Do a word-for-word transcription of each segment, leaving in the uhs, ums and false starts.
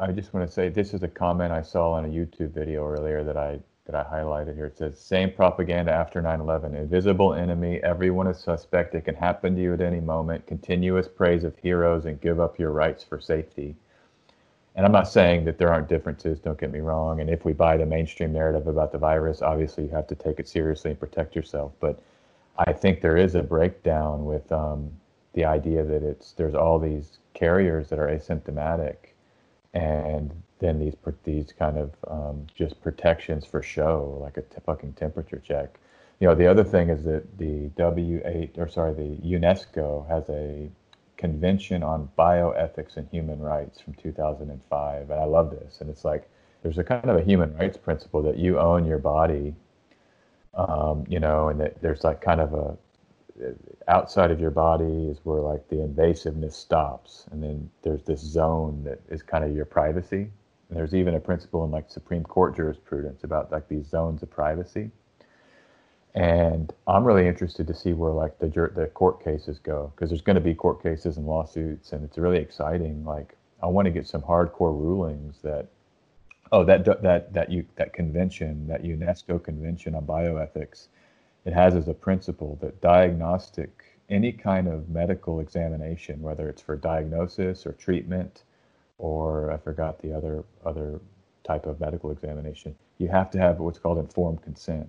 I just want to say this is a comment I saw on a YouTube video earlier that I that I highlighted here. It says, same propaganda after nine eleven, invisible enemy, everyone is suspect, it can happen to you at any moment, continuous praise of heroes and give up your rights for safety. And I'm not saying that there aren't differences, don't get me wrong. And if we buy the mainstream narrative about the virus, obviously you have to take it seriously and protect yourself. But I think there is a breakdown with um, the idea that it's there's all these carriers that are asymptomatic, and then these these kind of um, just protections for show, like a t- fucking temperature check. You know, the other thing is that the W eight, or sorry, the UNESCO has a Convention on Bioethics and Human Rights from two thousand five, and I love this. And it's like there's a kind of a human rights principle that you own your body, um, you know, and that there's like kind of a outside of your body is where like the invasiveness stops, and then there's this zone that is kind of your privacy. And there's even a principle in like Supreme Court jurisprudence about like these zones of privacy. And I'm really interested to see where like the jur- the court cases go, because there's going to be court cases and lawsuits, and it's really exciting. Like I want to get some hardcore rulings that oh that that that you that convention, that UNESCO convention on bioethics, it has as a principle that diagnostic, any kind of medical examination, whether it's for diagnosis or treatment, or I forgot the other other type of medical examination, you have to have what's called informed consent.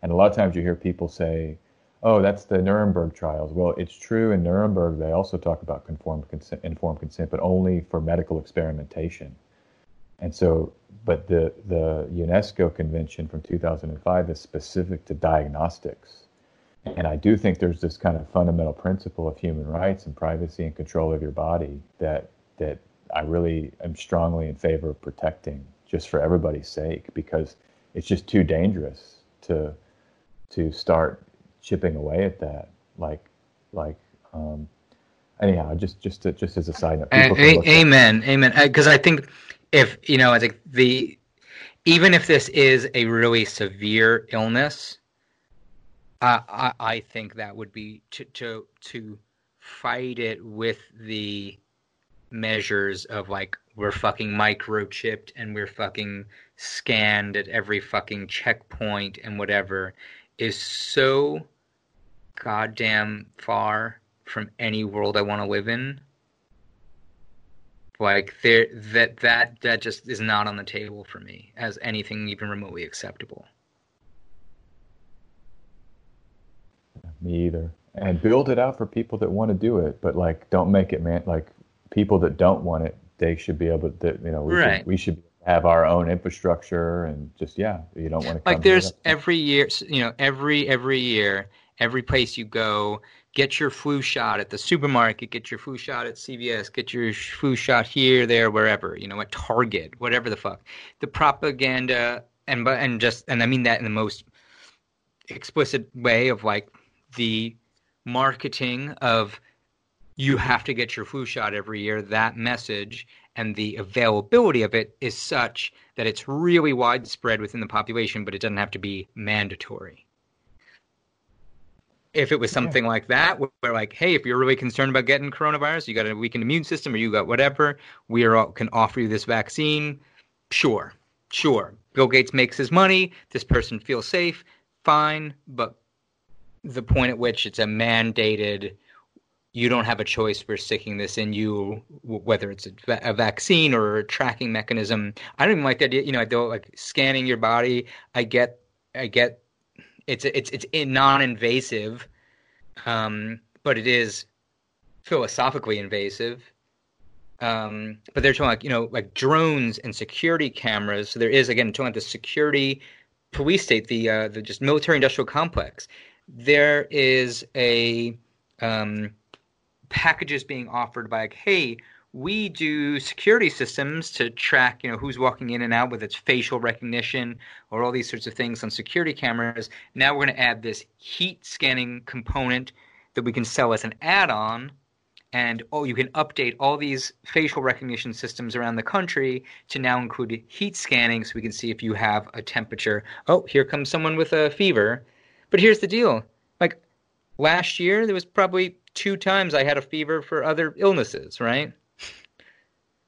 And a lot of times you hear people say, oh, that's the Nuremberg trials. Well, it's true in Nuremberg, they also talk about conformed consent, informed consent, but only for medical experimentation. And so, but the, the UNESCO convention from two thousand five is specific to diagnostics. And I do think there's this kind of fundamental principle of human rights and privacy and control of your body that that I really am strongly in favor of protecting, just for everybody's sake, because it's just too dangerous to to start chipping away at that, like, like, um, anyhow, just, just, to, just as a side note. A- a- amen. At- amen. Because I think if, you know, I think the, even if this is a really severe illness, uh, I, I think that would be to, to, to fight it with the measures of like, we're fucking microchipped and we're fucking scanned at every fucking checkpoint and whatever, is so goddamn far from any world I want to live in. Like there, that that that just is not on the table for me as anything even remotely acceptable. Me either. And build it out for people that want to do it, but like don't make it man. Like people that don't want it, they should be able to. You know, we right. should, we should. have our own infrastructure and just, yeah, you don't want to come like there's every year, you know, every, every year, every place you go, get your flu shot at the supermarket, get your flu shot at C V S, get your flu shot here, there, wherever, you know, at Target, whatever the fuck. The propaganda and, and just, and I mean that in the most explicit way of like the marketing of you have to get your flu shot every year, that message. And the availability of it is such that it's really widespread within the population, but it doesn't have to be mandatory. If it was something yeah. like that, where like, hey, if you're really concerned about getting coronavirus, you got a weakened immune system or you got whatever, we are all, can offer you this vaccine. Sure, sure. Bill Gates makes his money. This person feels safe. Fine. But the point at which it's a mandated, you don't have a choice. We're sticking this in you, whether it's a, a vaccine or a tracking mechanism. I don't even like the idea. You know, I don't like scanning your body. I get, I get. It's it's it's non-invasive, um, but it is philosophically invasive. Um, but they're talking like you know, like drones and security cameras. So there is again talking about the security police state, the uh, the just military-industrial complex. There is a um, packages being offered by like, hey, we do security systems to track, you know, who's walking in and out with its facial recognition or all these sorts of things on security cameras. Now we're going to add this heat scanning component that we can sell as an add-on, and oh, you can update all these facial recognition systems around the country to now include heat scanning, so we can see if you have a temperature. Oh, here comes someone with a fever. But here's the deal. Like last year, there was probably two times I had a fever for other illnesses, right?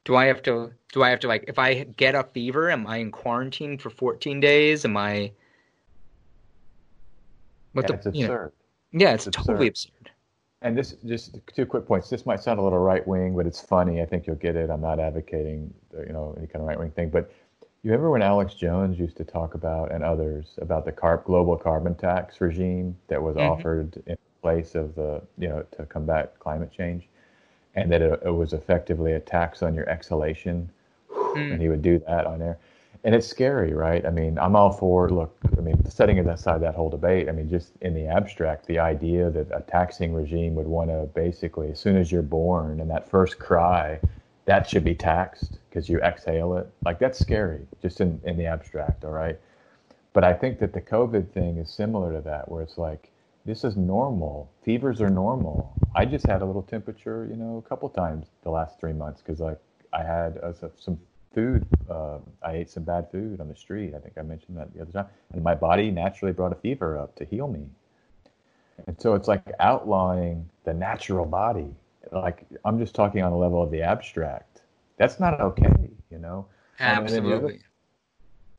Do I have to, do I have to, like, if I get a fever, am I in quarantine for fourteen days? Am I, what yeah, the, it's you absurd. Know, yeah, it's, it's totally absurd. absurd. And this, just two quick points. This might sound a little right-wing, but it's funny. I think you'll get it. I'm not advocating, you know, any kind of right-wing thing. But you remember when Alex Jones used to talk about, and others, about the carb, global carbon tax regime that was mm-hmm. offered in place of the, you know, to combat climate change, and that it, it was effectively a tax on your exhalation, mm. and he would do that on air. And it's scary, right? I mean, I'm all for, look, I mean, setting it aside that whole debate, I mean, just in the abstract, the idea that a taxing regime would want to basically, as soon as you're born and that first cry, that should be taxed because you exhale it. Like, that's scary, just in, in the abstract, all right? But I think that the COVID thing is similar to that, where it's like, this is normal. Fevers are normal. I just had a little temperature, you know, a couple times the last three months because I, I had uh, some... food. Uh, I ate some bad food on the street. I think I mentioned that the other time. And my body naturally brought a fever up to heal me. And so it's like outlawing the natural body. Like, I'm just talking on a level of the abstract. That's not okay, you know? Absolutely. And the, other,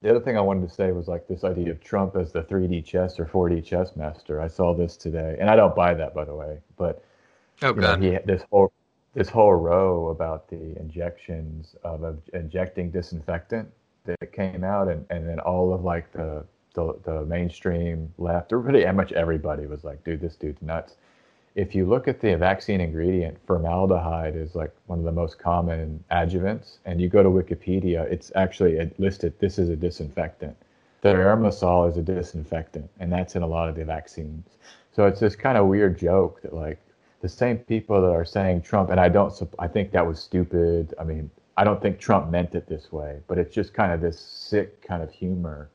the other thing I wanted to say was like this idea of Trump as the three D chess or four D chess master. I saw this today. And I don't buy that, by the way. But oh, God. Know, he had this whole... this whole row about the injections of, of injecting disinfectant that came out, and, and then all of like the, the the mainstream left, or pretty much everybody was like, dude, this dude's nuts. If you look at the vaccine ingredient, formaldehyde is like one of the most common adjuvants, and you go to Wikipedia, it's actually listed, this is a disinfectant. The thimerosal is a disinfectant, and that's in a lot of the vaccines. So it's this kind of weird joke that like, the same people that are saying Trump, and I don't, I think that was stupid. I mean, I don't think Trump meant it this way, but it's just kind of this sick kind of humor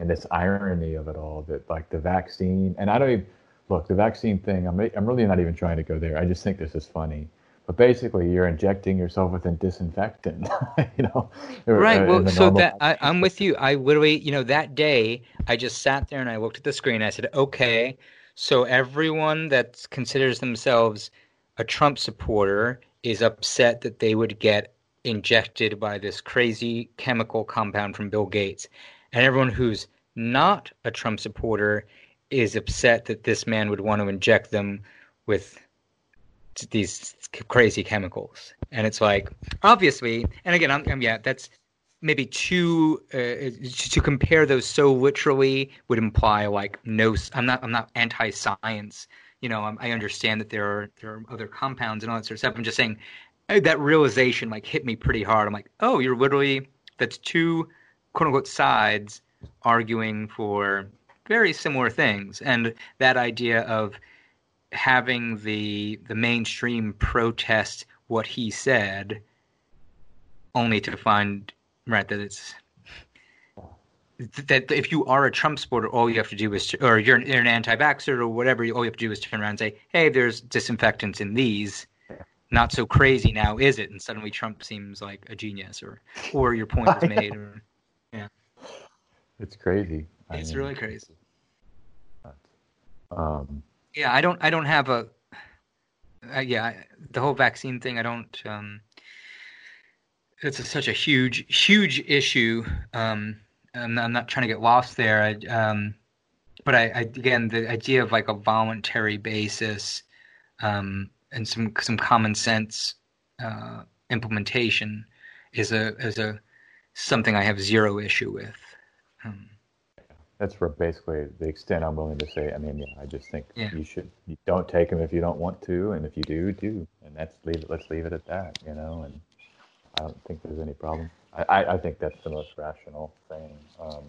and this irony of it all that like the vaccine, and I don't even, look, the vaccine thing, I'm, I'm really not even trying to go there. I just think this is funny. But basically, you're injecting yourself with a disinfectant, you know? Right, well, so that I, I'm with you. I literally, you know, that day, I just sat there and I looked at the screen. I said, okay. So everyone that considers themselves a Trump supporter is upset that they would get injected by this crazy chemical compound from Bill Gates. And everyone who's not a Trump supporter is upset that this man would want to inject them with these crazy chemicals. And it's like, obviously, and again, I'm, I'm yeah, that's maybe too uh, to compare those so literally would imply like no. I'm not. I'm not anti-science. You know, I'm, I understand that there are there are other compounds and all that sort of stuff. I'm just saying that realization like hit me pretty hard. I'm like, oh, you're literally that's two quote unquote sides arguing for very similar things, and that idea of having the the mainstream protest what he said, only to find. Right, that it's that if you are a Trump supporter, all you have to do is, to, or you're an, you're an anti-vaxxer or whatever, all you have to do is turn around and say, hey, there's disinfectants in these. Not so crazy now, is it? And suddenly Trump seems like a genius, or, or your point is made. Or, yeah, it's crazy. I it's mean, really crazy. Um, yeah, I don't, I don't have a, uh, yeah, the whole vaccine thing, I don't, um, it's a, such a huge, huge issue. Um, I'm, not, I'm not trying to get lost there. I, um, but I, I, again, the idea of like a voluntary basis um, and some some common sense uh, implementation is a is a something I have zero issue with. Um, That's for basically the extent I'm willing to say. I mean, yeah, I just think yeah. you should you don't take them if you don't want to, and if you do, do, and that's leave it. Let's leave it at that, you know, and. I don't think there's any problem. I, I think that's the most rational thing. Um,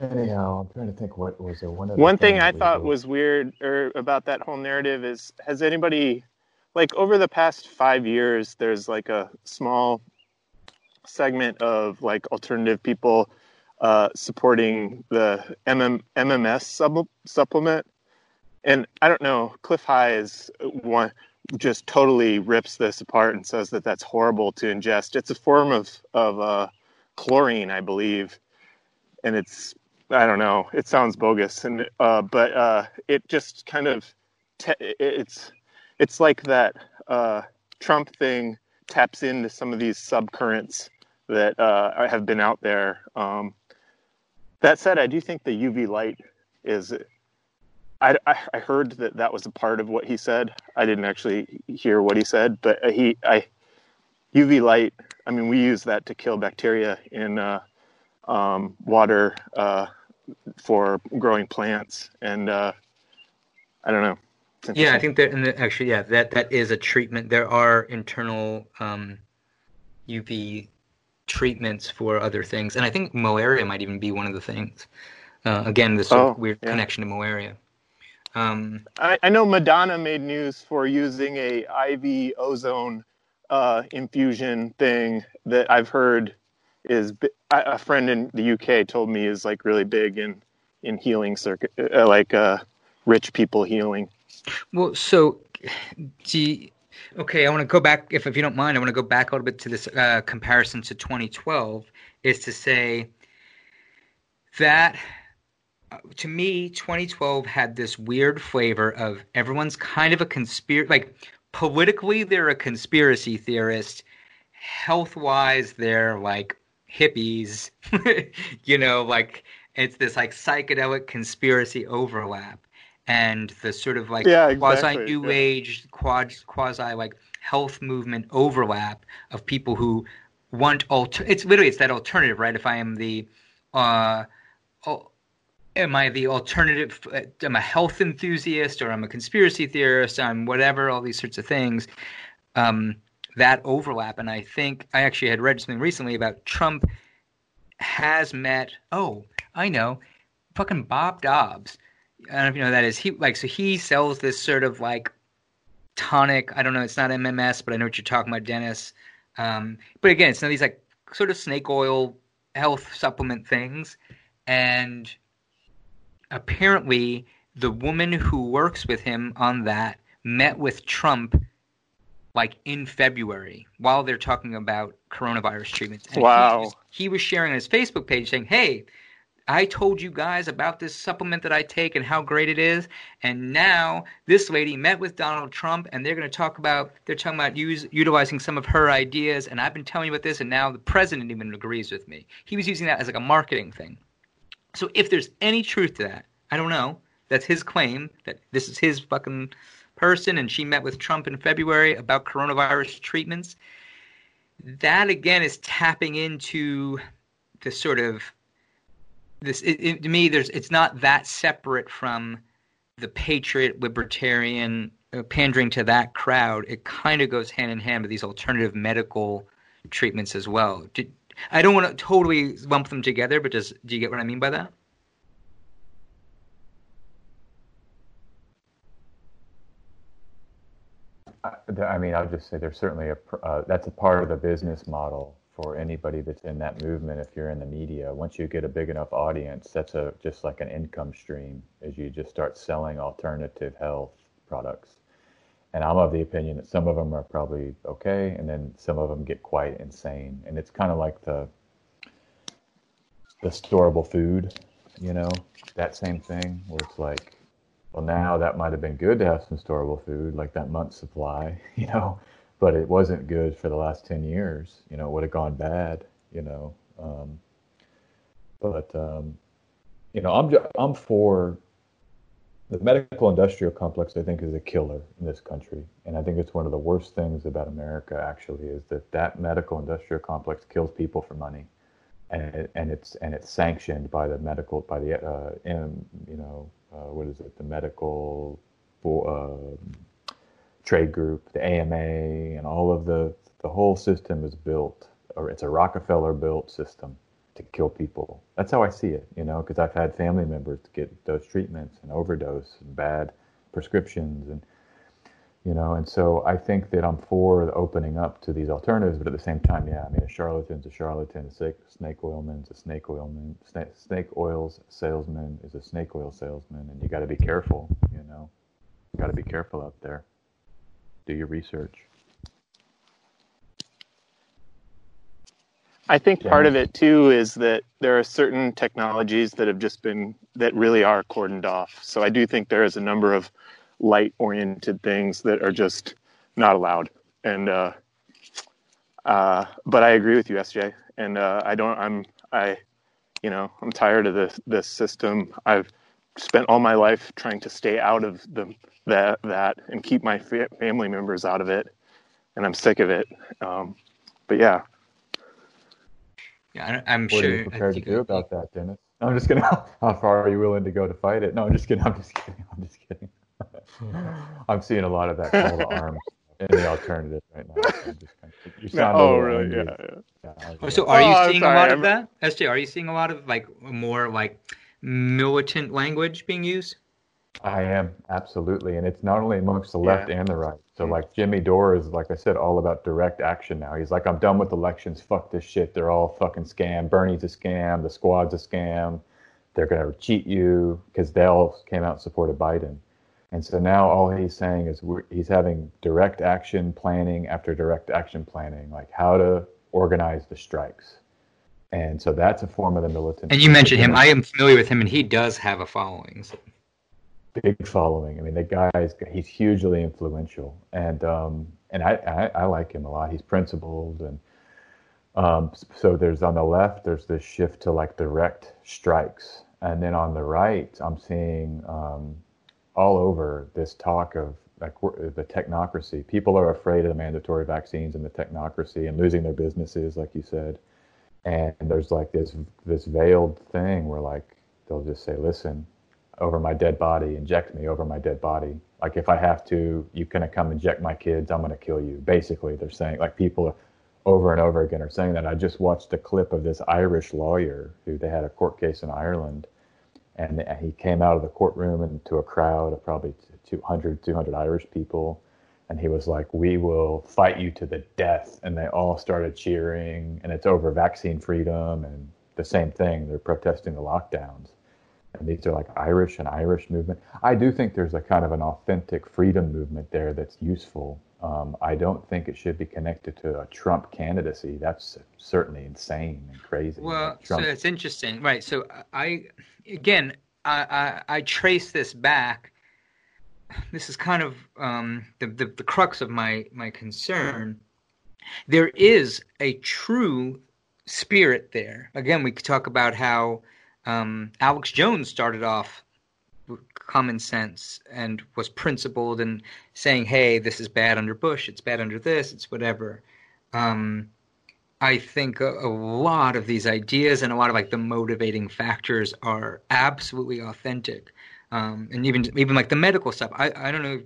anyhow, I'm trying to think what was the one of the One thing I thought was weird or about that whole narrative is, has anybody, like over the past five years, there's like a small segment of like alternative people uh, supporting the M M S sub- supplement. And I don't know, Cliff High is one... just totally rips this apart and says that that's horrible to ingest. It's a form of, of uh, chlorine, I believe. And it's, I don't know, it sounds bogus. And, uh, but uh, it just kind of, te- it's, it's like that uh, Trump thing taps into some of these subcurrents that uh, have been out there. Um, that said, I do think the U V light is... I, I heard that that was a part of what he said. I didn't actually hear what he said, but he, I, U V light, I mean, we use that to kill bacteria in uh, um, water uh, for growing plants. And uh, I don't know. Yeah, I think that in the, actually, yeah, that, that is a treatment. There are internal um, U V treatments for other things. And I think malaria might even be one of the things. Uh, again, this oh, weird yeah. connection to malaria. Um, I, I know Madonna made news for using a I V ozone uh, infusion thing that I've heard is a friend in the U K told me is like really big in, in healing circuit, uh, like uh, rich people healing. Well, so gee, okay, I want to go back if if you don't mind. I want to go back a little bit to this uh, comparison to twenty twelve. Is to say that. To me, twenty twelve had this weird flavor of everyone's kind of a conspiracy. Like, politically, they're a conspiracy theorist. Health-wise, they're, like, hippies. You know, like, it's this, like, psychedelic conspiracy overlap. And the sort of, like, yeah, exactly. quasi-New yeah. Age, quasi, like, health movement overlap of people who want alter- – it's literally, it's that alternative, right? If I am the uh, – Am I the alternative? I'm a health enthusiast, or I'm a conspiracy theorist. I'm whatever, all these sorts of things um, that overlap. And I think I actually had read something recently about Trump has met. Oh, I know, fucking Bob Dobbs. I don't know if you know who that is. He like so he sells this sort of like tonic. I don't know. It's not M M S, but I know what you're talking about, Dennis. Um, but again, it's none of these like sort of snake oil health supplement things, and apparently, the woman who works with him on that met with Trump, like, in February while they're talking about coronavirus treatments. And wow. He was, he was sharing on his Facebook page saying, hey, I told you guys about this supplement that I take and how great it is. And now this lady met with Donald Trump, and they're going to talk about – they're talking about use, utilizing some of her ideas. And I've been telling you about this, and now the president even agrees with me. He was using that as, like, a marketing thing. So if there's any truth to that, I don't know. That's his claim that this is his fucking person and she met with Trump in February about coronavirus treatments. That, again, is tapping into the sort of this. It, it, to me, there's it's not that separate from the patriot, libertarian, uh, pandering to that crowd. It kind of goes hand in hand with these alternative medical treatments as well. Did, I don't want to totally lump them together, but just do you get what I mean by that? I, I mean, I'll just say there's certainly a uh, that's a part of the business model for anybody that's in that movement. If you're in the media, once you get a big enough audience, that's a just like an income stream as you just start selling alternative health products. And I'm of the opinion that some of them are probably okay, and then some of them get quite insane. And it's kind of like the the storable food, you know, that same thing where it's like, well, now that might have been good to have some storable food, like that month's supply, you know, but it wasn't good for the last ten years. You know, it would have gone bad, you know. Um, but, um, you know, I'm I'm for... The medical industrial complex, I think, is a killer in this country. And I think it's one of the worst things about America, actually, is that that medical industrial complex kills people for money. And, it, and it's and it's sanctioned by the medical, by the, uh, M, you know, uh, what is it, the medical uh, trade group, the A M A, and all of the, the whole system is built, or it's a Rockefeller built system to kill people. That's how I see it, you know, because I've had family members get those treatments and overdose and bad prescriptions, and you know, and so I think that I'm for the opening up to these alternatives, but at the same time, yeah, I mean, a charlatan's a charlatan, a snake, snake oilman's a snake oilman, snake, snake oils salesman is a snake oil salesman, and you got to be careful, you know, got to be careful out there. Do your research. I think part of it, too, is that there are certain technologies that have just been – that really are cordoned off. So I do think there is a number of light-oriented things that are just not allowed. And uh, Uh, but I agree with you, S J. And uh, I don't. I'm. I. You know, I'm tired of this this system. I've spent all my life trying to stay out of the that that and keep my fa- family members out of it, and I'm sick of it. Um, but yeah. Yeah, I don't, I'm what sure. What are you prepared to do about that, Dennis? No, I'm just kidding. How far are you willing to go to fight it? No, I'm just kidding. I'm just kidding. I'm just kidding. I'm seeing a lot of that call to arms in the alternative right now. Kind of, you sound no, oh, really? Yeah, yeah. yeah oh, so, are you oh, seeing sorry, a lot I'm... of that, S J? Are you seeing a lot of like more like militant language being used? I am, absolutely, and it's not only amongst the left yeah. and the right. So, like, Jimmy Dore is, like I said, all about direct action now. He's like, I'm done with elections. Fuck this shit. They're all fucking scam. Bernie's a scam. The squad's a scam. They're going to cheat you, because they all came out and supported Biden. And so now all he's saying is we're, he's having direct action planning after direct action planning, like how to organize the strikes. And so that's a form of the militant. And you mentioned him. I am familiar with him, and he does have a following. So. Big following. I mean, the guy's he's hugely influential, and um, and I, I, I like him a lot. He's principled, and um, so there's on the left there's this shift to like direct strikes, and then on the right I'm seeing um, all over this talk of like the technocracy. People are afraid of the mandatory vaccines and the technocracy and losing their businesses, like you said. And there's like this this veiled thing where like they'll just say, listen. Over my dead body, inject me over my dead body. Like if I have to, you can come inject my kids, I'm gonna kill you. Basically they're saying, like people over and over again are saying that. I just watched a clip of this Irish lawyer who they had a court case in Ireland, and he came out of the courtroom and to a crowd of probably two hundred Irish people. And he was like, we will fight you to the death. And they all started cheering, and it's over vaccine freedom and the same thing. They're protesting the lockdowns. And these are like Irish and Irish movement. I do think there's a kind of an authentic freedom movement there that's useful. Um, I don't think it should be connected to a Trump candidacy. That's certainly insane and crazy. Well, Trump- so it's interesting. Right. So I, again, I, I, I trace this back. This is kind of um, the, the, the crux of my, my concern. There is a true spirit there. Again, we could talk about how Um, Alex Jones started off with common sense and was principled and saying, hey, this is bad under Bush, it's bad under this, it's whatever. Um, I think a, a lot of these ideas and a lot of like the motivating factors are absolutely authentic. Um, and even even like the medical stuff. I, I don't know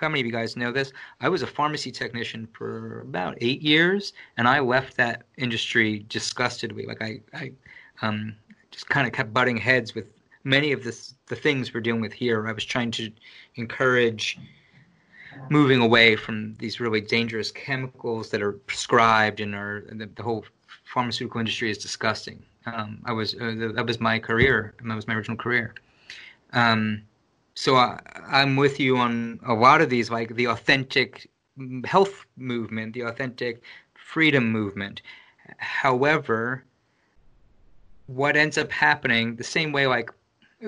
how many of you guys know this. I was a pharmacy technician for about eight years, and I left that industry disgustedly. Like I... I um, just kind of kept butting heads with many of this, the things we're dealing with here. I was trying to encourage moving away from these really dangerous chemicals that are prescribed, and are the, the whole pharmaceutical industry is disgusting. Um, I was uh, that was my career. That was my original career. Um, so I, I'm with you on a lot of these, like the authentic health movement, the authentic freedom movement. However, what ends up happening the same way, like,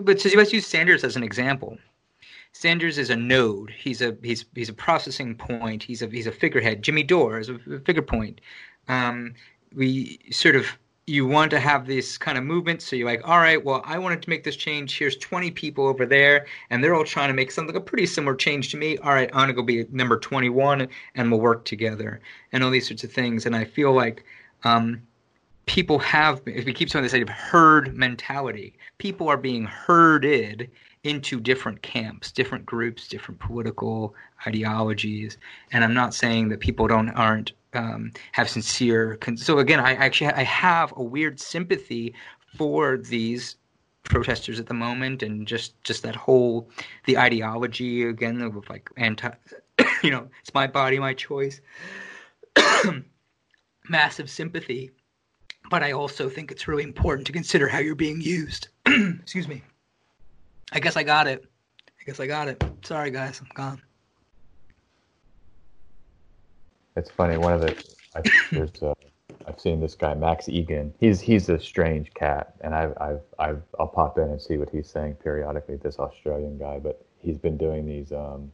but let's use Sanders as an example. Sanders is a node. He's a he's he's a processing point. He's a he's a figurehead. Jimmy Dore is a figure point. Um, we sort of you want to have this kind of movement, so you're like, all right, well, I wanted to make this change. Here's twenty people over there, and they're all trying to make something a pretty similar change to me. All right, I'm gonna go be number twenty-one, and we'll work together, and all these sorts of things. And I feel like. Um, People have, if we keep saying this idea of herd mentality, people are being herded into different camps, different groups, different political ideologies. And I'm not saying that people don't aren't um, have sincere. Con- so again, I actually I have a weird sympathy for these protesters at the moment, and just just that whole the ideology again of like anti, you know, it's my body, my choice. Massive sympathy. But I also think it's really important to consider how you're being used. Excuse me. I guess I got it. I guess I got it. Sorry, guys. I'm gone. It's funny. One of the I, there's a, I've seen this guy Max Egan. He's he's a strange cat, and I've I've, I've I'll pop in and see what he's saying periodically. This Australian guy, but he's been doing these um,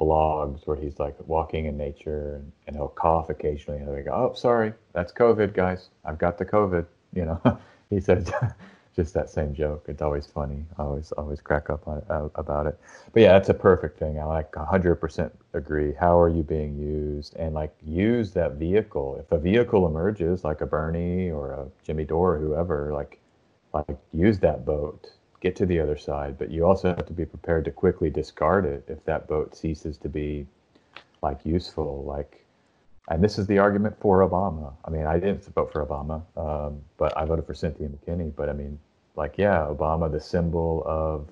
blogs where he's like walking in nature and, and he'll cough occasionally and they go, oh, sorry, that's COVID, guys. I've got the COVID. You know, he says just that same joke. It's always funny. I always, always crack up on, uh, about it. But yeah, that's a perfect thing. I like one hundred percent agree. How are you being used? And like use that vehicle. If a vehicle emerges like a Bernie or a Jimmy Dore or whoever, like, like use that boat. Get to the other side, but you also have to be prepared to quickly discard it if that boat ceases to be like useful. Like, and this is the argument for Obama. I mean, I didn't vote for Obama, um, but I voted for Cynthia McKinney. But I mean, like, yeah, Obama, the symbol of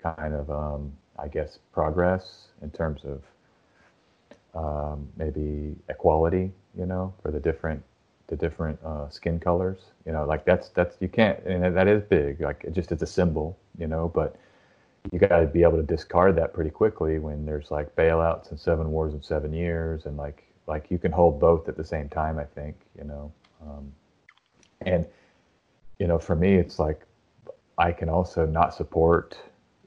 kind of, um, I guess, progress in terms of um, maybe equality, you know, for the different the different uh, skin colors, you know, like that's, that's, you can't, and that is big, like it just, it's a symbol, you know, but you got to be able to discard that pretty quickly when there's like bailouts and seven wars in seven years. And like, like you can hold both at the same time, I think, you know? Um, and, you know, for me, it's like, I can also not support,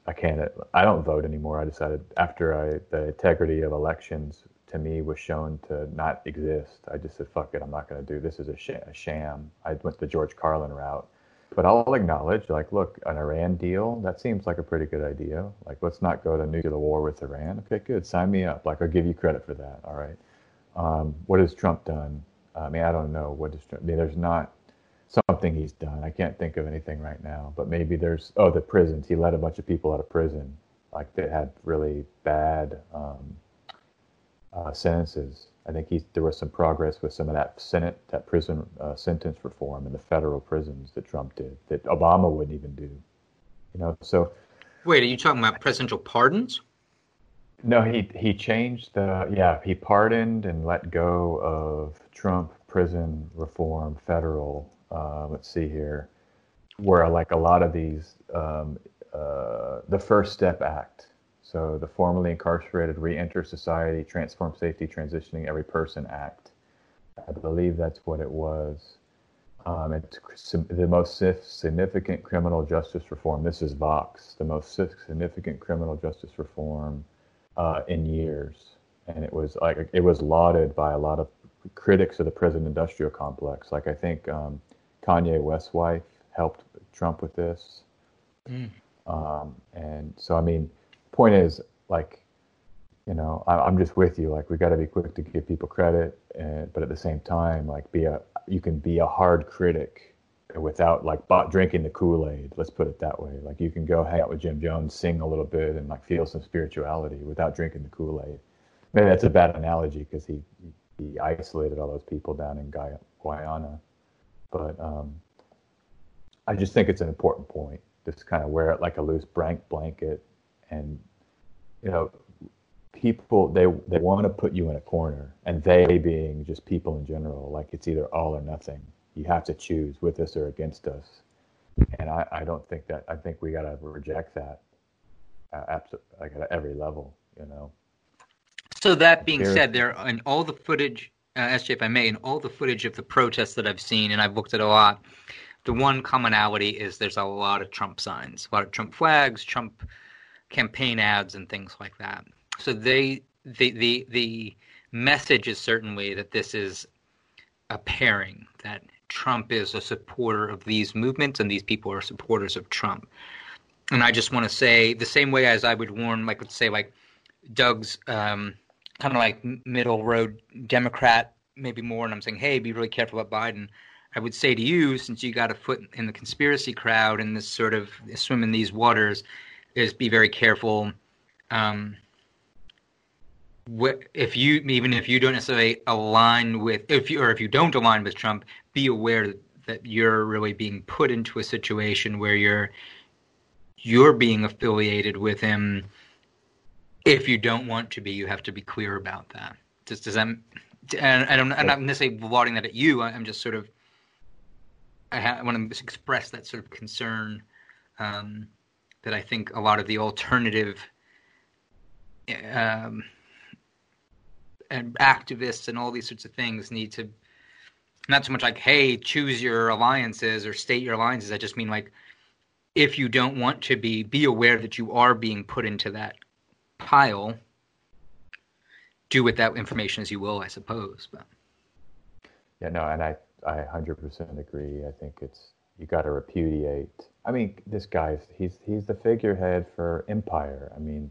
I can't, I don't vote anymore. I decided after I, the integrity of elections to me was shown to not exist. I just said, fuck it, I'm not going to do this. Is a, sh- a sham. I went the George Carlin route, but I'll acknowledge, like, look, an Iran deal, that seems like a pretty good idea. Like, let's not go to nuclear war with Iran. Okay, good. Sign me up. Like, I'll give you credit for that. All right. Um, what has Trump done? I mean, I don't know what is Trump. I mean, there's not something he's done. I can't think of anything right now, but maybe there's, oh, the prisons. He let a bunch of people out of prison. Like they had really bad, um, Uh, sentences. I think he, there was some progress with some of that Senate, that prison uh, sentence reform in the federal prisons that Trump did, that Obama wouldn't even do. You know, so. Wait, are you talking about presidential pardons? No, he he changed the, yeah, he pardoned and let go of Trump prison reform federal. Uh, let's see here, where like a lot of these, um, uh, the First Step Act. So the formerly incarcerated reenter society, transform safety, transitioning every person act. I believe that's what it was. Um, it's the most significant criminal justice reform. This is Vox, the most significant criminal justice reform uh, in years. And it was like it was lauded by a lot of critics of the prison industrial complex. Like I think um, Kanye West's wife helped Trump with this. Mm. Um, and so, I mean, point is, like, you know, I, I'm just with you. Like, we got to be quick to give people credit, and, but at the same time, like, be a you can be a hard critic without like bot drinking the Kool-Aid. Let's put it that way. Like, you can go hang out with Jim Jones, sing a little bit, and like feel some spirituality without drinking the Kool-Aid. Maybe that's a bad analogy because he he isolated all those people down in Guyana, but um, I just think it's an important point. Just kind of wear it like a loose blank blanket. And, you know, people, they they want to put you in a corner, and they being just people in general, like it's either all or nothing. You have to choose with us or against us. And I, I don't think that, I think we got to reject that uh, abs- like at every level, you know. So that being Here. said, there in all the footage, uh, S J, if I may, in all the footage of the protests that I've seen, and I've looked at a lot, the one commonality is there's a lot of Trump signs, a lot of Trump flags, Trump campaign ads and things like that. So they, the the the message is certainly that this is a pairing, that Trump is a supporter of these movements and these people are supporters of Trump. And I just want to say the same way as I would warn, like let's say like Doug's um, kind of like middle road Democrat, maybe more, and I'm saying, hey, be really careful about Biden. I would say to you, since you got a foot in the conspiracy crowd and this sort of swim in these waters, is be very careful. Um, wh- if you, even if you don't necessarily align with, if you, or if you don't align with Trump, be aware that you're really being put into a situation where you're you're being affiliated with him. If you don't want to be, you have to be clear about that. Just as I'm, and I don't, I'm not necessarily lauding that at you. I'm just sort of, I, ha- I want to express that sort of concern. Um, that I think a lot of the alternative um, and activists and all these sorts of things need to, not so much like, hey, choose your alliances or state your alliances. I just mean like, if you don't want to be, be aware that you are being put into that pile do with that information as you will, I suppose. But yeah, no, and I, I one hundred percent agree. I think it's, you got to repudiate. I mean, this guy's, he's, he's the figurehead for empire. I mean,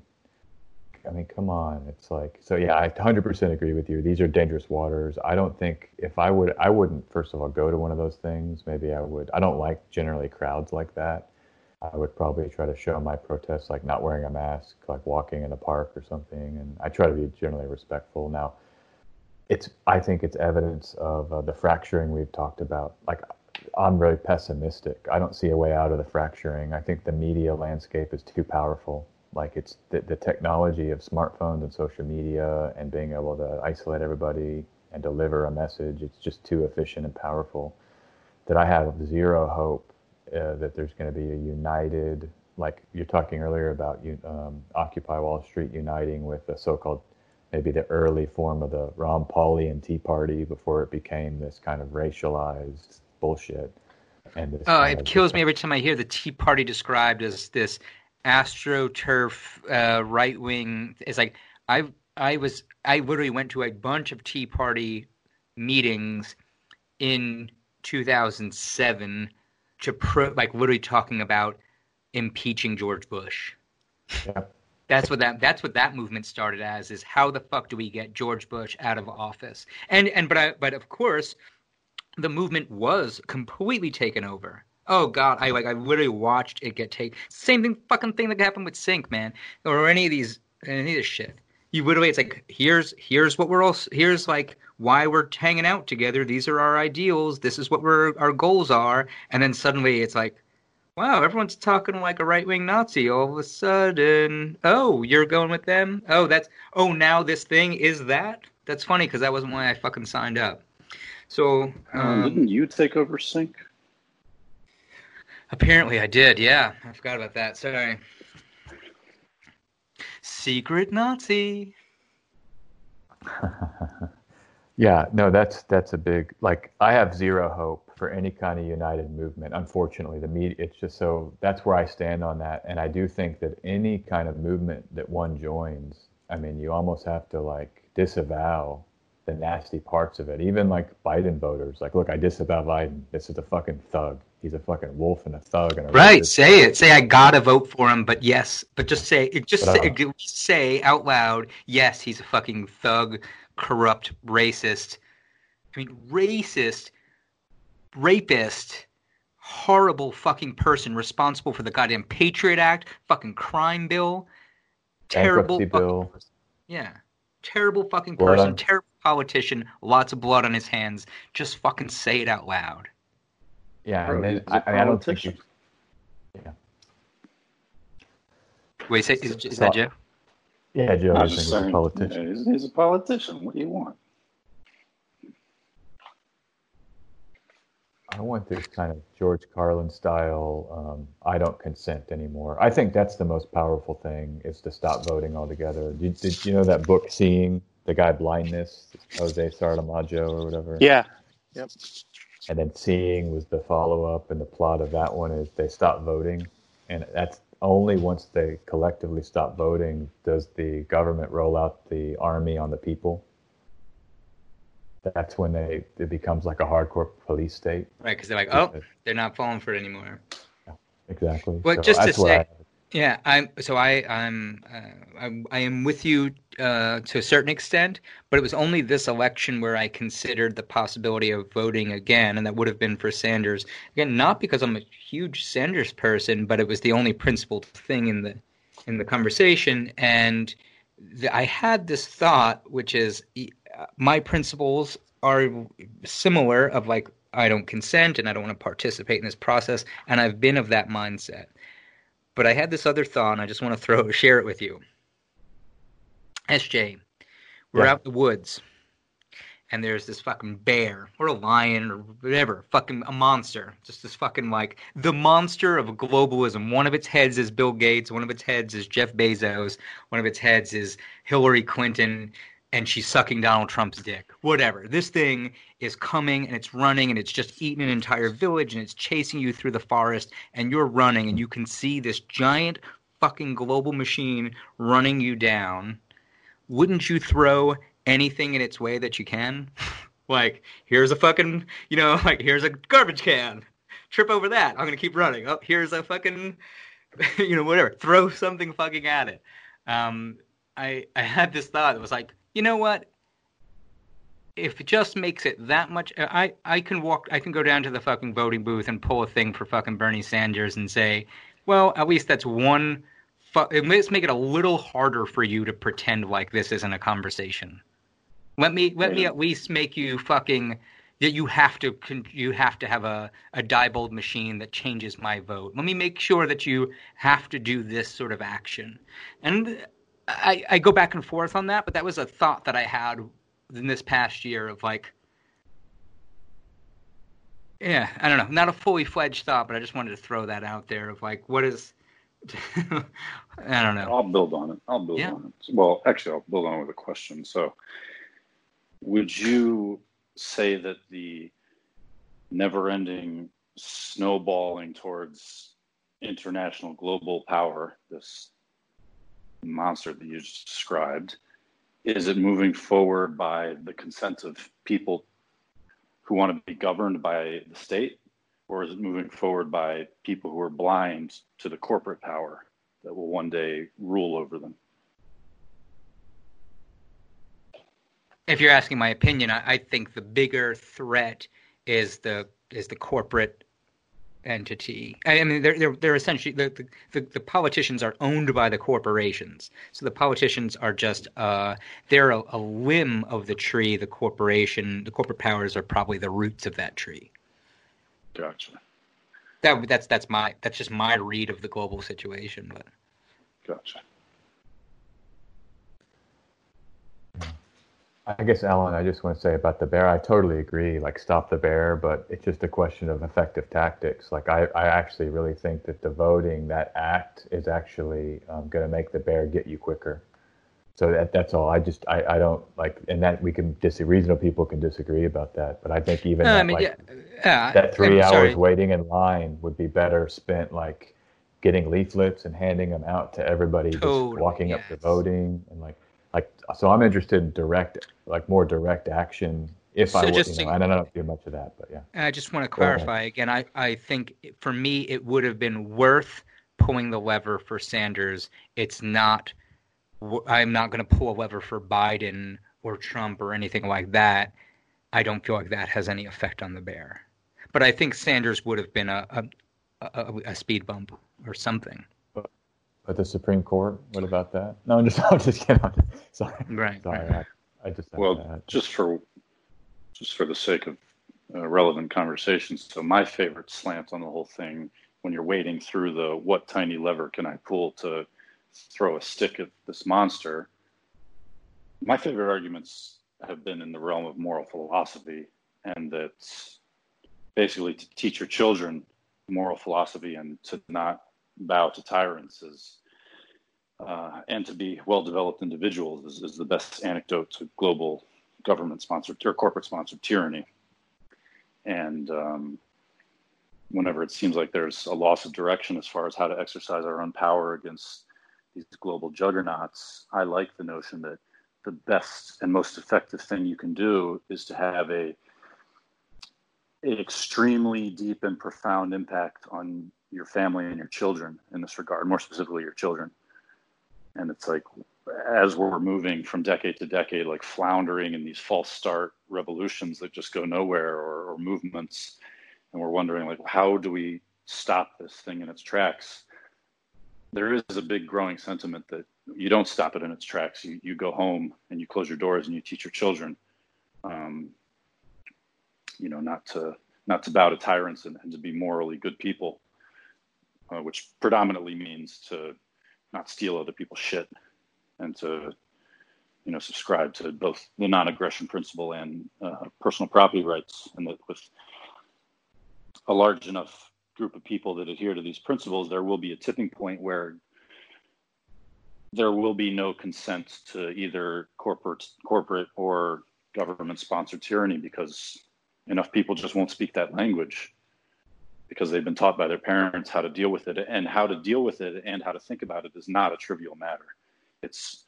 I mean, come on. It's like, so yeah, I one hundred percent agree with you. These are dangerous waters. I don't think if I would, I wouldn't, first of all, go to one of those things. Maybe I would, I don't like generally crowds like that. I would probably try to show my protest, like not wearing a mask, like walking in the park or something. And I try to be generally respectful. Now it's, I think it's evidence of uh, the fracturing we've talked about. Like, I'm really pessimistic. I don't see a way out of the fracturing. I think the media landscape is too powerful. Like, it's the, the technology of smartphones and social media and being able to isolate everybody and deliver a message. It's just too efficient and powerful that I have zero hope uh, that there's going to be a united, like you're talking earlier about um, Occupy Wall Street uniting with the so-called, maybe the early form of the Ron Paulian Tea Party before it became this kind of racialized bullshit. And this oh, it kills me every time I hear the Tea Party described as this astroturf uh, right wing. It's like I I was I literally went to a bunch of Tea Party meetings in two thousand seven to pro, like literally talking about impeaching George Bush. Yeah. That's what that that's what that movement started as, is how the fuck do we get George Bush out of office? And and but I, but of course the movement was completely taken over. Oh God, I like I literally watched it get taken. Same thing, fucking thing that happened with Sync, man, or any of these, any of this shit. You literally, it's like here's here's what we're all here's like why we're hanging out together. These are our ideals. This is what we're our goals are. And then suddenly it's like, wow, everyone's talking like a right wing Nazi all of a sudden. Oh, you're going with them. Oh, that's oh now this thing is that. That's funny because that wasn't why I fucking signed up. So um, didn't you take over Sync? Apparently I did, yeah. I forgot about that, sorry. Secret Nazi. Yeah, no, that's that's a big, like, I have zero hope for any kind of united movement. Unfortunately, the media, it's just so, that's where I stand on that. And I do think that any kind of movement that one joins, I mean, you almost have to, like, disavow the nasty parts of it. Even, like, Biden voters, like, look, I disavow Biden. This is a fucking thug. He's a fucking wolf and a thug. And a right, racist. Say it. Say I gotta vote for him, but yes. But just say, just say, say out loud, yes, he's a fucking thug, corrupt, racist. I mean, racist, rapist, horrible fucking person responsible for the goddamn Patriot Act, fucking crime bill, terrible bankruptcy bill. Person. Yeah, terrible fucking blood person, on- terrible politician, lots of blood on his hands. Just fucking say it out loud. Yeah, and then I, I don't think. You, yeah. Wait, is, is, is that Joe? Yeah, Joe. I think he's a politician. Yeah, he's, he's a politician. What do you want? I want this kind of George Carlin style. Um, I don't consent anymore. I think that's the most powerful thing, is to stop voting altogether. Did, did you know that book, Seeing, the guy Blindness, Jose Saramago or whatever? Yeah. Yep. And then Seeing was the follow-up, and the plot of that one is they stop voting. And that's only once they collectively stop voting does the government roll out the army on the people. That's when they it becomes like a hardcore police state. Right, because they're like, oh, they're not falling for it anymore. Yeah, exactly. Well, so just to say, I, yeah, I'm, so I, I'm, uh, I, I am with you uh, to a certain extent, but it was only this election where I considered the possibility of voting again, and that would have been for Sanders. Again, not because I'm a huge Sanders person, but it was the only principled thing in the in the conversation. And the, I had this thought, which is uh, my principles are similar of like, I don't consent and I don't want to participate in this process, and I've been of that mindset. But I had this other thought, and I just want to throw share it with you. S J, we're yeah. out in the woods, and there's this fucking bear, or a lion, or whatever, fucking a monster. Just this fucking, like, the monster of globalism. One of its heads is Bill Gates, one of its heads is Jeff Bezos, one of its heads is Hillary Clinton, and she's sucking Donald Trump's dick. Whatever. This thing is coming, and it's running, and it's just eating an entire village, and it's chasing you through the forest, and you're running, and you can see this giant fucking global machine running you down. Wouldn't you throw anything in its way that you can. Like, here's a fucking, you know, like, here's a garbage can. Trip over that. I'm going to keep running. Oh, here's a fucking, you know, whatever. Throw something fucking at it. Um, I I had this thought that was like, you know what? If it just makes it that much, I, I can walk, I can go down to the fucking voting booth and pull a thing for fucking Bernie Sanders and say, well, at least that's one, fu- let's make it a little harder for you to pretend like this isn't a conversation. Let me, let yeah. me at least make you fucking, that you have to, you have to have a, a Diebold machine that changes my vote. Let me make sure that you have to do this sort of action. And I, I go back and forth on that, but that was a thought that I had in this past year of like, yeah, I don't know, not a fully fledged thought, but I just wanted to throw that out there of like, what is, I don't know. I'll build on it. I'll build yeah. on it. Well, actually, I'll build on it with a question. So would you say that the never ending snowballing towards international global power, this monster that you just described, is it moving forward by the consent of people who want to be governed by the state, or is it moving forward by people who are blind to the corporate power that will one day rule over them? If you're asking my opinion, I, I think the bigger threat is the is the corporate entity. I, I mean, they're they're, they're essentially the, the the politicians are owned by the corporations, so the politicians are just uh, they're a, a limb of the tree. The corporation, the corporate powers are probably the roots of that tree. Gotcha. That that's that's my that's just my read of the global situation, but. Gotcha. I guess, Alan, I just want to say about the bear, I totally agree, like stop the bear, but it's just a question of effective tactics. Like I, I actually really think that the voting, that act is actually um, going to make the bear get you quicker. So that that's all. I just, I, I don't like, and that we can disagree, reasonable people can disagree about that. But I think even no, that, I mean, like, yeah, uh, that three I'm hours sorry. waiting in line would be better spent like getting leaflets and handing them out to everybody, totally, just walking yes. up to voting and like. Like, so I'm interested in direct, like more direct action. If so I would, you know, I don't know if do much of that, but yeah. I just want to clarify again. I, I think for me, it would have been worth pulling the lever for Sanders. It's not, I'm not going to pull a lever for Biden or Trump or anything like that. I don't feel like that has any effect on the bear, but I think Sanders would have been a, a, a, a speed bump or something. But the Supreme Court, what about that? No, I'm just, I'm just kidding. I'm just, sorry. Right. Sorry. I, I just, well, I, I just... just for just for the sake of uh, relevant conversations. So my favorite slant on the whole thing, when you're wading through the what tiny lever can I pull to throw a stick at this monster, my favorite arguments have been in the realm of moral philosophy, and that's basically to teach your children moral philosophy and to not bow to tyrants is, uh, and to be well-developed individuals is, is the best antidote to global government-sponsored or corporate-sponsored tyranny. And um, whenever it seems like there's a loss of direction as far as how to exercise our own power against these global juggernauts, I like the notion that the best and most effective thing you can do is to have a, a extremely deep and profound impact on your family and your children in this regard, more specifically your children. And it's like, as we're moving from decade to decade, like floundering in these false start revolutions that just go nowhere or, or movements. And we're wondering like, how do we stop this thing in its tracks? There is a big growing sentiment that you don't stop it in its tracks. You, you go home and you close your doors and you teach your children, um, you know, not to, not to bow to tyrants and, and to be morally good people. Uh, which predominantly means to not steal other people's shit and to, you know, subscribe to both the non-aggression principle and uh, personal property rights. And that with a large enough group of people that adhere to these principles, there will be a tipping point where there will be no consent to either corporate, corporate or government-sponsored tyranny because enough people just won't speak that language, because they've been taught by their parents how to deal with it, and how to deal with it and how to think about it is not a trivial matter. It's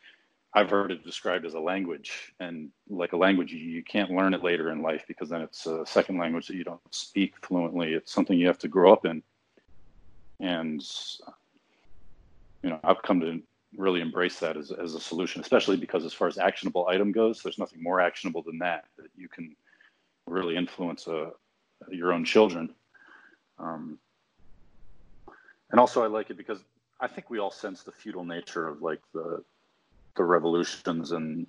I've heard it described as a language, and like a language, you, you can't learn it later in life because then it's a second language that you don't speak fluently. It's something you have to grow up in. And, you know, I've come to really embrace that as, as a solution, especially because as far as actionable item goes, there's nothing more actionable than that, that you can really influence uh, your own children. Um, and also I like it because I think we all sense the feudal nature of like the, the revolutions and,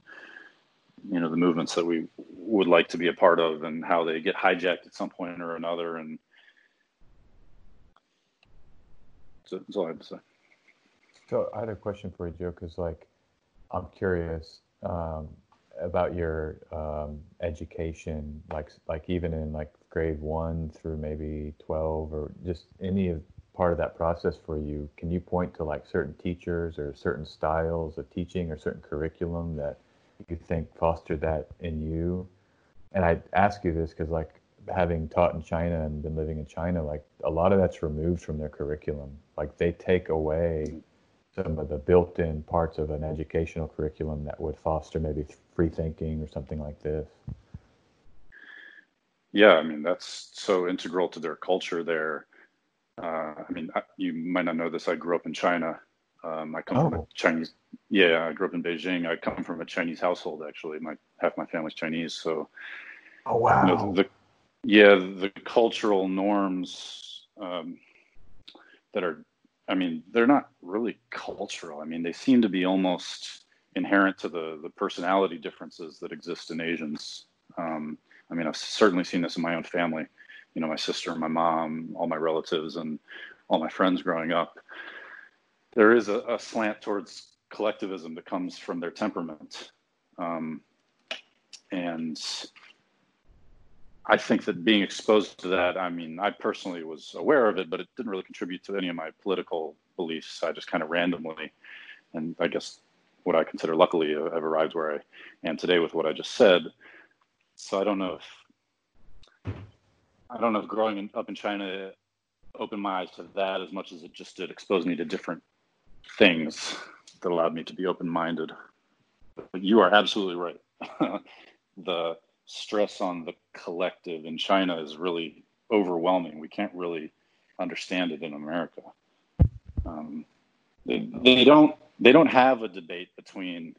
you know, the movements that we would like to be a part of and how they get hijacked at some point or another. And so that's all I have to say. So I had a question for you, Joe, because like, I'm curious um, about your um, education, like, like even in like grade one through maybe twelve or just any of part of that process for you. Can you point to like certain teachers or certain styles of teaching or certain curriculum that you think fostered that in you? And I ask you this because like having taught in China and been living in China, like a lot of that's removed from their curriculum. Like they take away some of the built-in parts of an educational curriculum that would foster maybe free thinking or something like this. Yeah, I mean, that's so integral to their culture there. Uh, I mean, I, you might not know this. I grew up in China. Um, I come oh. from a Chinese. Yeah, I grew up in Beijing. I come from a Chinese household, actually. My half my family's Chinese. So, oh wow. You know, the, yeah, the cultural norms um, that are. I mean, they're not really cultural. I mean, they seem to be almost inherent to the the personality differences that exist in Asians. Um, I mean, I've certainly seen this in my own family. You know, my sister, my mom, all my relatives, and all my friends growing up. There is a, a slant towards collectivism that comes from their temperament. Um, and I think that being exposed to that, I mean, I personally was aware of it, but it didn't really contribute to any of my political beliefs. I just kind of randomly, and I guess what I consider luckily, I've arrived where I am today with what I just said. So I don't know if... I don't know if growing in, up in China opened my eyes to that as much as it just did expose me to different things that allowed me to be open-minded. But you are absolutely right. The stress on the collective in China is really overwhelming. We can't really understand it in America. Um, they, they don't. They don't have a debate between.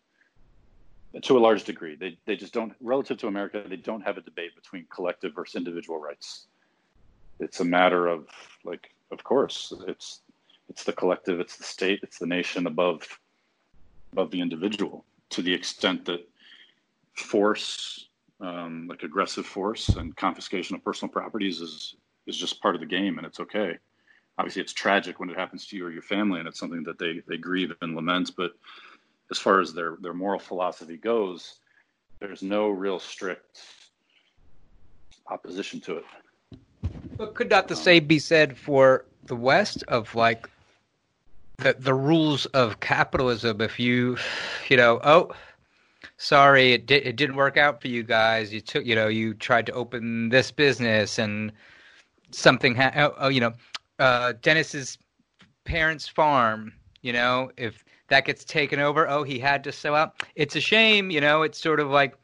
To a large degree, they they just don't. Relative to America, they don't have a debate between collective versus individual rights. It's a matter of like, of course, it's it's the collective, it's the state, it's the nation above above the individual. To the extent that force, um, like aggressive force and confiscation of personal properties, is is just part of the game, and it's okay. Obviously, it's tragic when it happens to you or your family, and it's something that they they grieve and lament, but. As far as their, their moral philosophy goes, there's no real strict opposition to it. But could not the um, same be said for the West of like the the rules of capitalism? If you, you know, oh, sorry, it di- it didn't work out for you guys. You took, you know, you tried to open this business and something. Ha- oh, oh, you know, uh, Dennis's parents' farm. You know, if that gets taken over, oh, he had to sell out. It's a shame, you know, it's sort of like,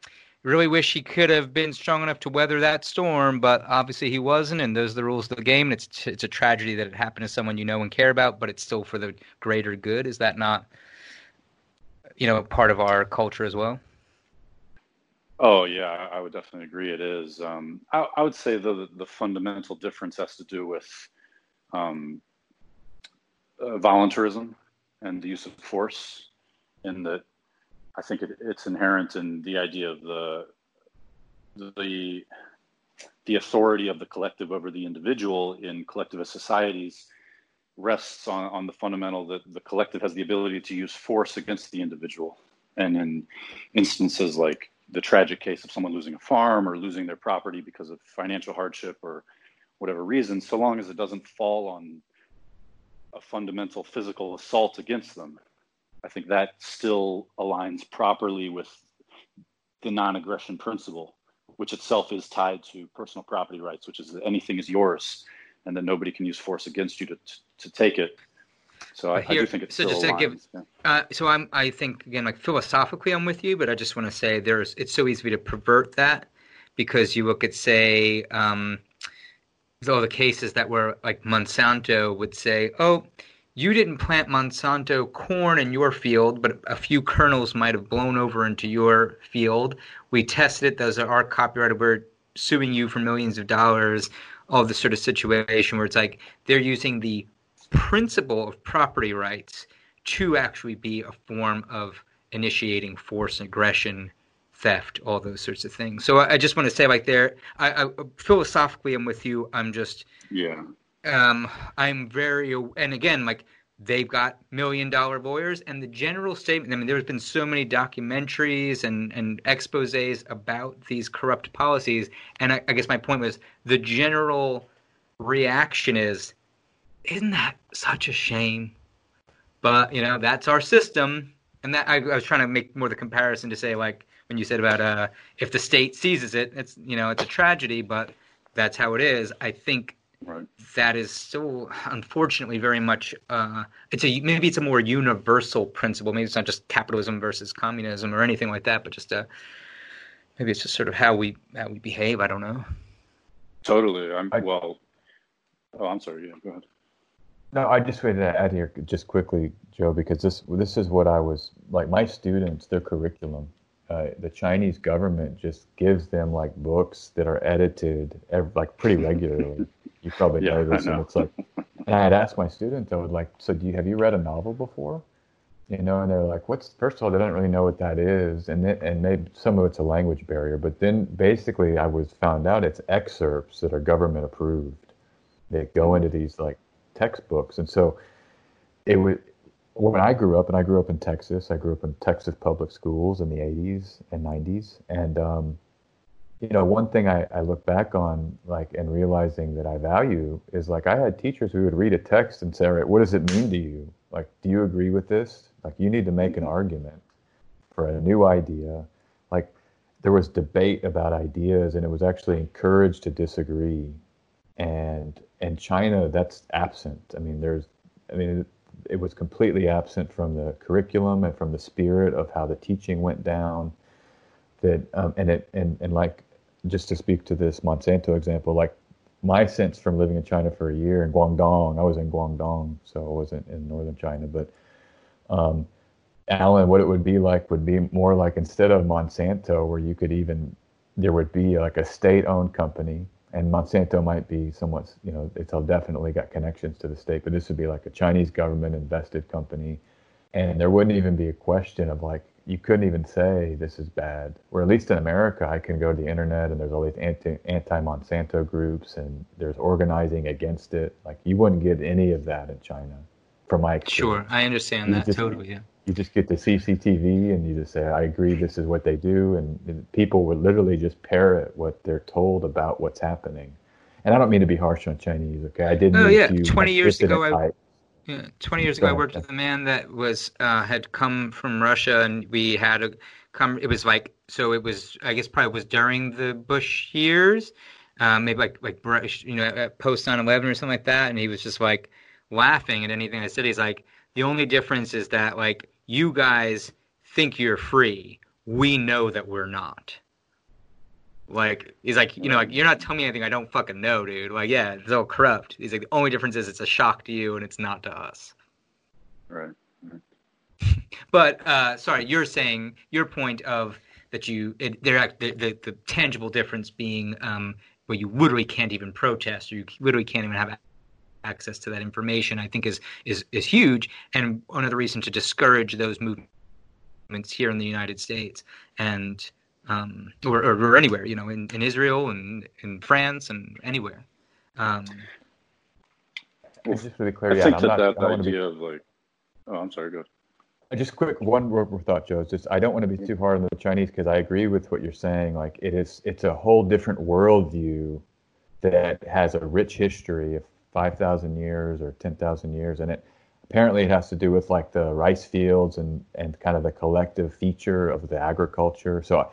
really wish he could have been strong enough to weather that storm, but obviously he wasn't, and those are the rules of the game, and it's it's a tragedy that it happened to someone you know and care about, but it's still for the greater good. Is that not, you know, part of our culture as well? Oh, yeah, I would definitely agree it is. Um, I, I would say the, the fundamental difference has to do with um, uh, voluntarism. And the use of force, and that I think it, it's inherent in the idea of the the the authority of the collective over the individual in collectivist societies rests on, on the fundamental that the collective has the ability to use force against the individual. And in instances like the tragic case of someone losing a farm or losing their property because of financial hardship or whatever reason, so long as it doesn't fall on a fundamental physical assault against them, I think that still aligns properly with the non-aggression principle, which itself is tied to personal property rights, which is that anything is yours and that nobody can use force against you to, to, to take it. So I, Here, I do think it's so still just to give, yeah. uh, So I'm, I think, again, like philosophically I'm with you, but I just want to say there's it's so easy to pervert that because you look at, say, um, all the cases that were like Monsanto would say, oh, you didn't plant Monsanto corn in your field, but a few kernels might have blown over into your field. We tested it. Those are our copyrighted. We're suing you for millions of dollars. All this sort of situation where it's like they're using the principle of property rights to actually be a form of initiating force, aggression, theft, all those sorts of things. So I, I just want to say like there, I, I, philosophically, I'm with you. I'm just – yeah. Um, I'm very, and again, like they've got million dollar lawyers and the general statement. I mean, there's been so many documentaries and, and exposés about these corrupt policies. And I, I guess my point was the general reaction is, isn't that such a shame? But, you know, that's our system. And that I, I was trying to make more the comparison to say, like, when you said about uh, if the state seizes it, it's, you know, it's a tragedy, but that's how it is. I think. Right. That is still, unfortunately, very much. Uh, it's a maybe it's a more universal principle. Maybe it's not just capitalism versus communism or anything like that, but just a, maybe it's just sort of how we how we behave. I don't know. Totally. I'm I, well. Oh, I'm sorry. Yeah, go ahead. No, I just wanted to add here just quickly, Joe, because this this is what I was like. My students, their curriculum. Uh, the Chinese government just gives them like books that are edited every, like pretty regularly. You probably yeah, know this. I know. And it's like, and I had asked my students, I would like, so do you have you read a novel before? You know, and they're like, what's first of all, they don't really know what that is, and then, and maybe some of it's a language barrier. But then basically, I was found out it's excerpts that are government approved that go into these like textbooks, and so it was. When I grew up, and I grew up in Texas, I grew up in Texas public schools in the eighties and nineties. And, um, you know, one thing I, I look back on, like, and realizing that I value is, like, I had teachers who would read a text and say, all right, what does it mean to you? Like, do you agree with this? Like, you need to make an argument for a new idea. Like, there was debate about ideas, and it was actually encouraged to disagree. And in China, that's absent. I mean, there's, I mean, it was completely absent from the curriculum and from the spirit of how the teaching went down. That um, and it and, and like just to speak to this Monsanto example, like my sense from living in China for a year in Guangdong, I was in Guangdong, so I wasn't in northern China, but um, Alan, what it would be like would be more like instead of Monsanto, where you could even there would be like a state-owned company. And Monsanto might be somewhat, you know, it's definitely got connections to the state, but this would be like a Chinese government invested company. And there wouldn't even be a question of like, you couldn't even say this is bad. Or at least in America, I can go to the internet and there's all these anti, anti-Monsanto groups and there's organizing against it. Like you wouldn't get any of that in China from my experience. Sure, I understand you that just, totally, yeah. You just get the C C T V and you just say, I agree, this is what they do. And people would literally just parrot what they're told about what's happening. And I don't mean to be harsh on Chinese, okay? I didn't. Oh, yeah. twenty years ago, I, yeah, twenty years ago, I worked with a man that was uh, had come from Russia and we had a come. It was like, so it was, I guess probably was during the Bush years, uh, maybe like, like you know, post nine eleven or something like that. And he was just like laughing at anything I said. He's like, the only difference is that like, you guys think you're free. We know that we're not. Like, he's like, you know, like, you're not telling me anything I don't fucking know, dude. Like, yeah, it's all corrupt. He's like, the only difference is it's a shock to you and it's not to us. Right. Right. But, uh, sorry, you're saying your point of that you, it, they're, the, the, the tangible difference being um, where you literally can't even protest or you literally can't even have a- access to that information, I think, is is is huge, and another reason to discourage those movements here in the United States and um, or, or, or anywhere, you know, in, in Israel and in France and anywhere. Um, well, just to be clear, I yeah, think that, not, that I idea be, of like, oh, I'm sorry, go ahead. Just quick one word thought, Joe. It's just I don't want to be too hard on the Chinese because I agree with what you're saying. Like it is, it's a whole different worldview that has a rich history. If five thousand years or ten thousand years. And it apparently it has to do with like the rice fields and, and kind of the collective feature of the agriculture. So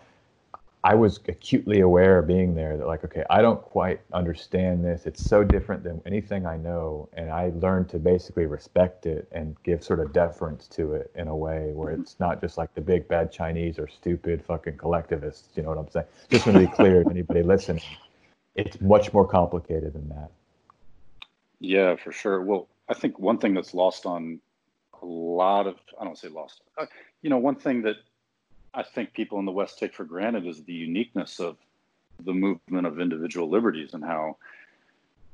I was acutely aware being there that, like, okay, I don't quite understand this. It's so different than anything I know. And I learned to basically respect it and give sort of deference to it in a way where it's not just like the big bad Chinese or stupid fucking collectivists. You know what I'm saying? Just want to be clear to anybody listening. It's much more complicated than that. Yeah, for sure. Well, I think one thing that's lost on a lot of, I don't say lost, uh, you know, one thing that I think people in the West take for granted is the uniqueness of the movement of individual liberties and how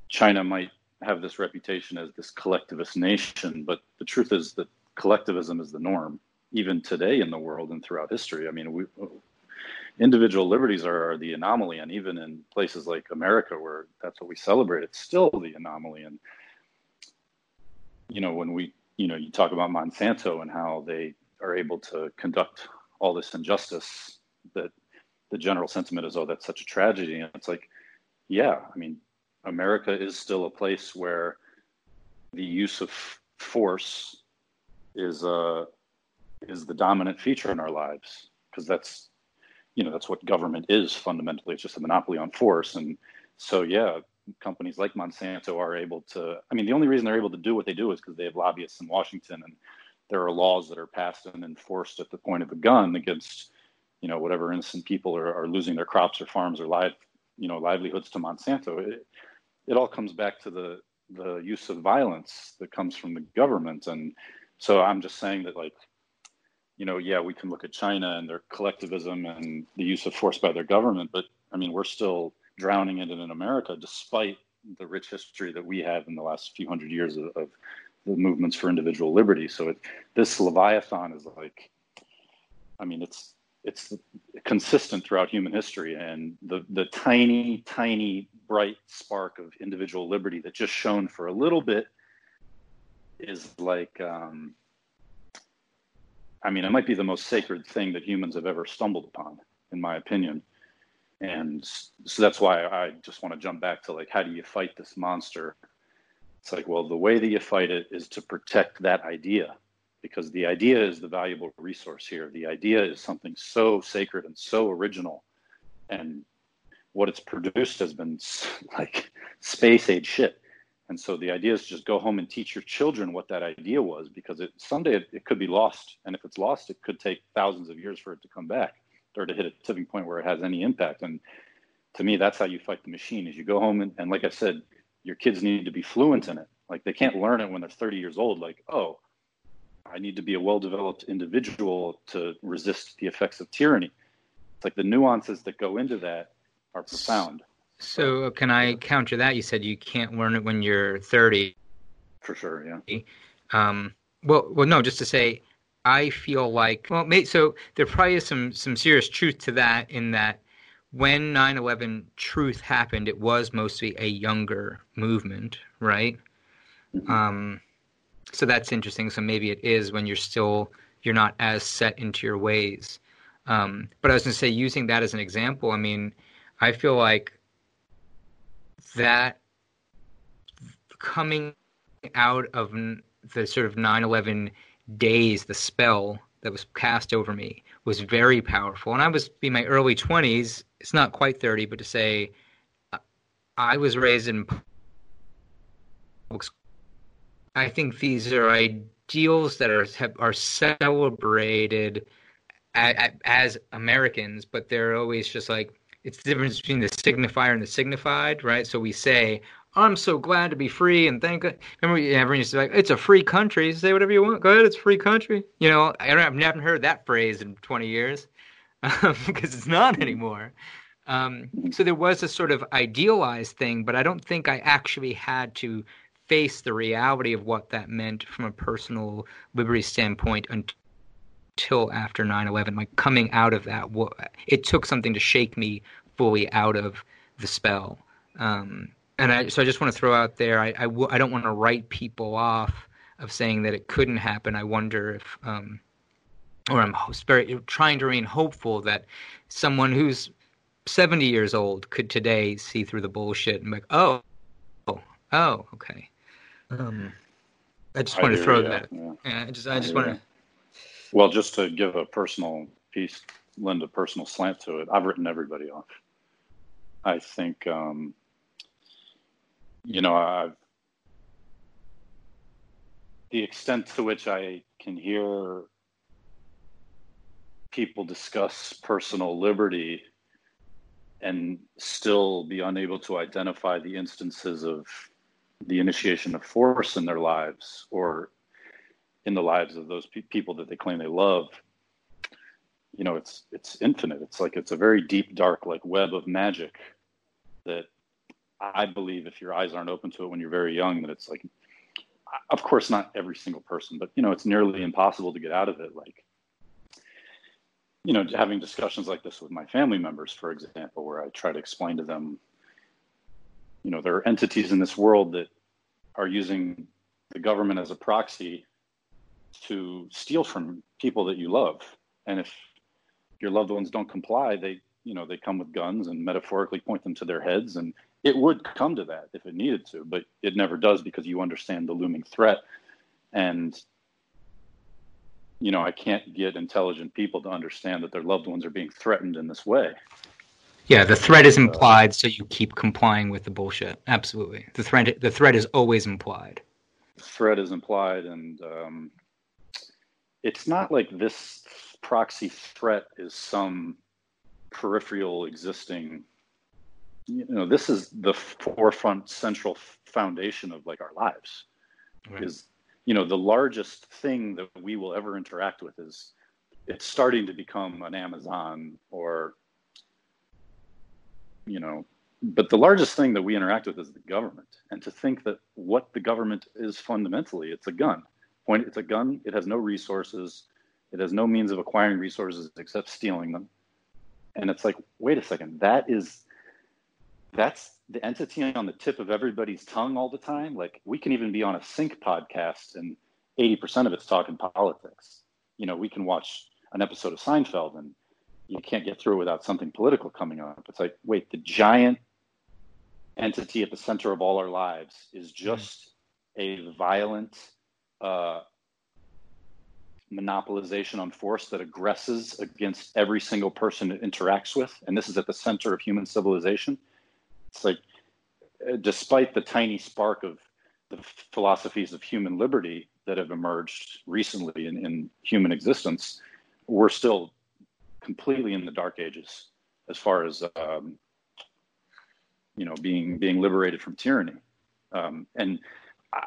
China might have this reputation as this collectivist nation. But the truth is that collectivism is the norm, even today in the world and throughout history. I mean, we, individual liberties are, are the anomaly. And even in places like America, where that's what we celebrate, it's still the anomaly. And, you know, when we, you know, you talk about Monsanto and how they are able to conduct all this injustice, that the general sentiment is, oh, that's such a tragedy. And it's like, yeah, I mean, America is still a place where the use of force is uh, is the dominant feature in our lives, because that's, you know, that's what government is fundamentally. It's just a monopoly on force. And so, yeah, companies like Monsanto are able to, I mean, the only reason they're able to do what they do is because they have lobbyists in Washington, and there are laws that are passed and enforced at the point of a gun against, you know, whatever innocent people are, are losing their crops or farms or live, you know, livelihoods to Monsanto. It, it all comes back to the, the use of violence that comes from the government. And so I'm just saying that, like, you know, yeah, we can look at China and their collectivism and the use of force by their government, but I mean, we're still drowning in it in America, despite the rich history that we have in the last few hundred years of, of the movements for individual liberty. So it, this Leviathan is like, I mean, it's it's consistent throughout human history. And the, the tiny, tiny, bright spark of individual liberty that just shone for a little bit is like, um, I mean, it might be the most sacred thing that humans have ever stumbled upon, in my opinion. And so that's why I just want to jump back to, like, how do you fight this monster? It's like, well, the way that you fight it is to protect that idea, because the idea is the valuable resource here. The idea is something so sacred and so original, and what it's produced has been like space age shit. And so the idea is just go home and teach your children what that idea was, because it, someday it, it could be lost. And if it's lost, it could take thousands of years for it to come back or to hit a tipping point where it has any impact. And to me, that's how you fight the machine, is you go home and, and like I said, your kids need to be fluent in it. Like, they can't learn it when they're thirty years old. Like, oh, I need to be a well-developed individual to resist the effects of tyranny. It's like the nuances that go into that are profound. So, so can I counter that? You said you can't learn it when you're thirty. For sure, yeah. Um, well, well, no, just to say, I feel like, well, so there probably is some, some serious truth to that, in that when nine eleven truth happened, it was mostly a younger movement, right? Mm-hmm. Um, so that's interesting. So maybe it is when you're still, you're not as set into your ways. Um, but I was going to say, using that as an example, I mean, I feel like that coming out of the sort of nine eleven days, the spell that was cast over me was very powerful. And I was in my early twenties. It's not quite thirty, but to say I was raised in public school, I think these are ideals that are are celebrated as Americans, but they're always just like, it's the difference between the signifier and the signified, right? So we say, I'm so glad to be free, and thank God. Remember, everyone used to be like, it's a free country. Say whatever you want. Go ahead, it's a free country. You know, I don't, I've never heard that phrase in twenty years, um, because it's not anymore. Um, so there was a sort of idealized thing, but I don't think I actually had to face the reality of what that meant from a personal liberty standpoint until after nine eleven. Like, coming out of that, it took something to shake me fully out of the spell. Um And I, so I just want to throw out there, I, I, w- I don't want to write people off of saying that it couldn't happen. I wonder if, um, or I'm very, trying to remain hopeful that someone who's seventy years old could today see through the bullshit and be like, oh, oh, oh okay. Um, I just want to throw that. Yeah. Yeah, I just, I just want to. Well, just to give a personal piece lend a personal slant to it, I've written everybody off. I think, um, you know, I've, the extent to which I can hear people discuss personal liberty and still be unable to identify the instances of the initiation of force in their lives or in the lives of those pe- people that they claim they love, you know, it's, it's infinite. It's like, it's a very deep, dark, like web of magic that I believe if your eyes aren't open to it when you're very young, that it's like, of course, not every single person, but, you know, it's nearly impossible to get out of it. Like, you know, having discussions like this with my family members, for example, where I try to explain to them, you know, there are entities in this world that are using the government as a proxy to steal from people that you love. And if your loved ones don't comply, they, you know, they come with guns and metaphorically point them to their heads. And it would come to that if it needed to, but it never does because you understand the looming threat. And, you know, I can't get intelligent people to understand that their loved ones are being threatened in this way. Yeah, the threat is implied, so you keep complying with the bullshit. Absolutely. The threat, the threat is always implied. The threat is implied, and um, it's not like this proxy threat is some peripheral existing... You know, this is the forefront central foundation of, like, our lives. Right. Is, you know, the largest thing that we will ever interact with is it's starting to become an Amazon or, you know, but the largest thing that we interact with is the government. And to think that what the government is fundamentally, it's a gun. Point, it's a gun. It has no resources. It has no means of acquiring resources except stealing them. And it's like, wait a second, that is... that's the entity on the tip of everybody's tongue all the time. Like, we can even be on a sync podcast and eighty percent of it's talking politics. You know, we can watch an episode of Seinfeld and you can't get through without something political coming up. It's like, wait, the giant entity at the center of all our lives is just a violent uh, monopolization on force that aggresses against every single person it interacts with. And this is at the center of human civilization. It's like, despite the tiny spark of the philosophies of human liberty that have emerged recently in, in human existence, we're still completely in the dark ages as far as, um, you know, being being liberated from tyranny. Um, and I,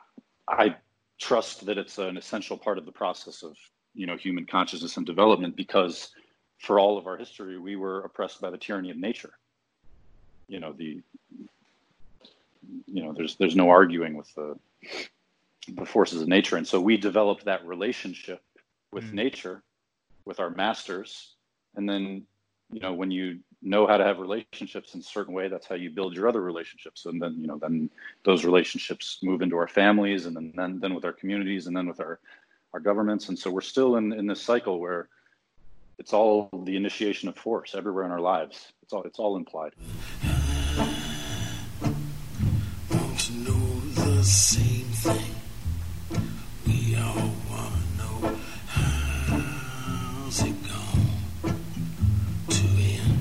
I trust that it's an essential part of the process of, you know, human consciousness and development, because for all of our history, we were oppressed by the tyranny of nature. You know, the, you know, there's, there's no arguing with the, the forces of nature. And so we developed that relationship with mm. nature, with our masters. And then, you know, when you know how to have relationships in a certain way, that's how you build your other relationships. And then, you know, then those relationships move into our families and then, then, then with our communities and then with our, our governments. And so we're still in, in this cycle where it's all the initiation of force everywhere in our lives. It's all, it's all implied. Won't you know the same thing? We all wanna know, how's it gone to end?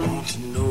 Won't you know?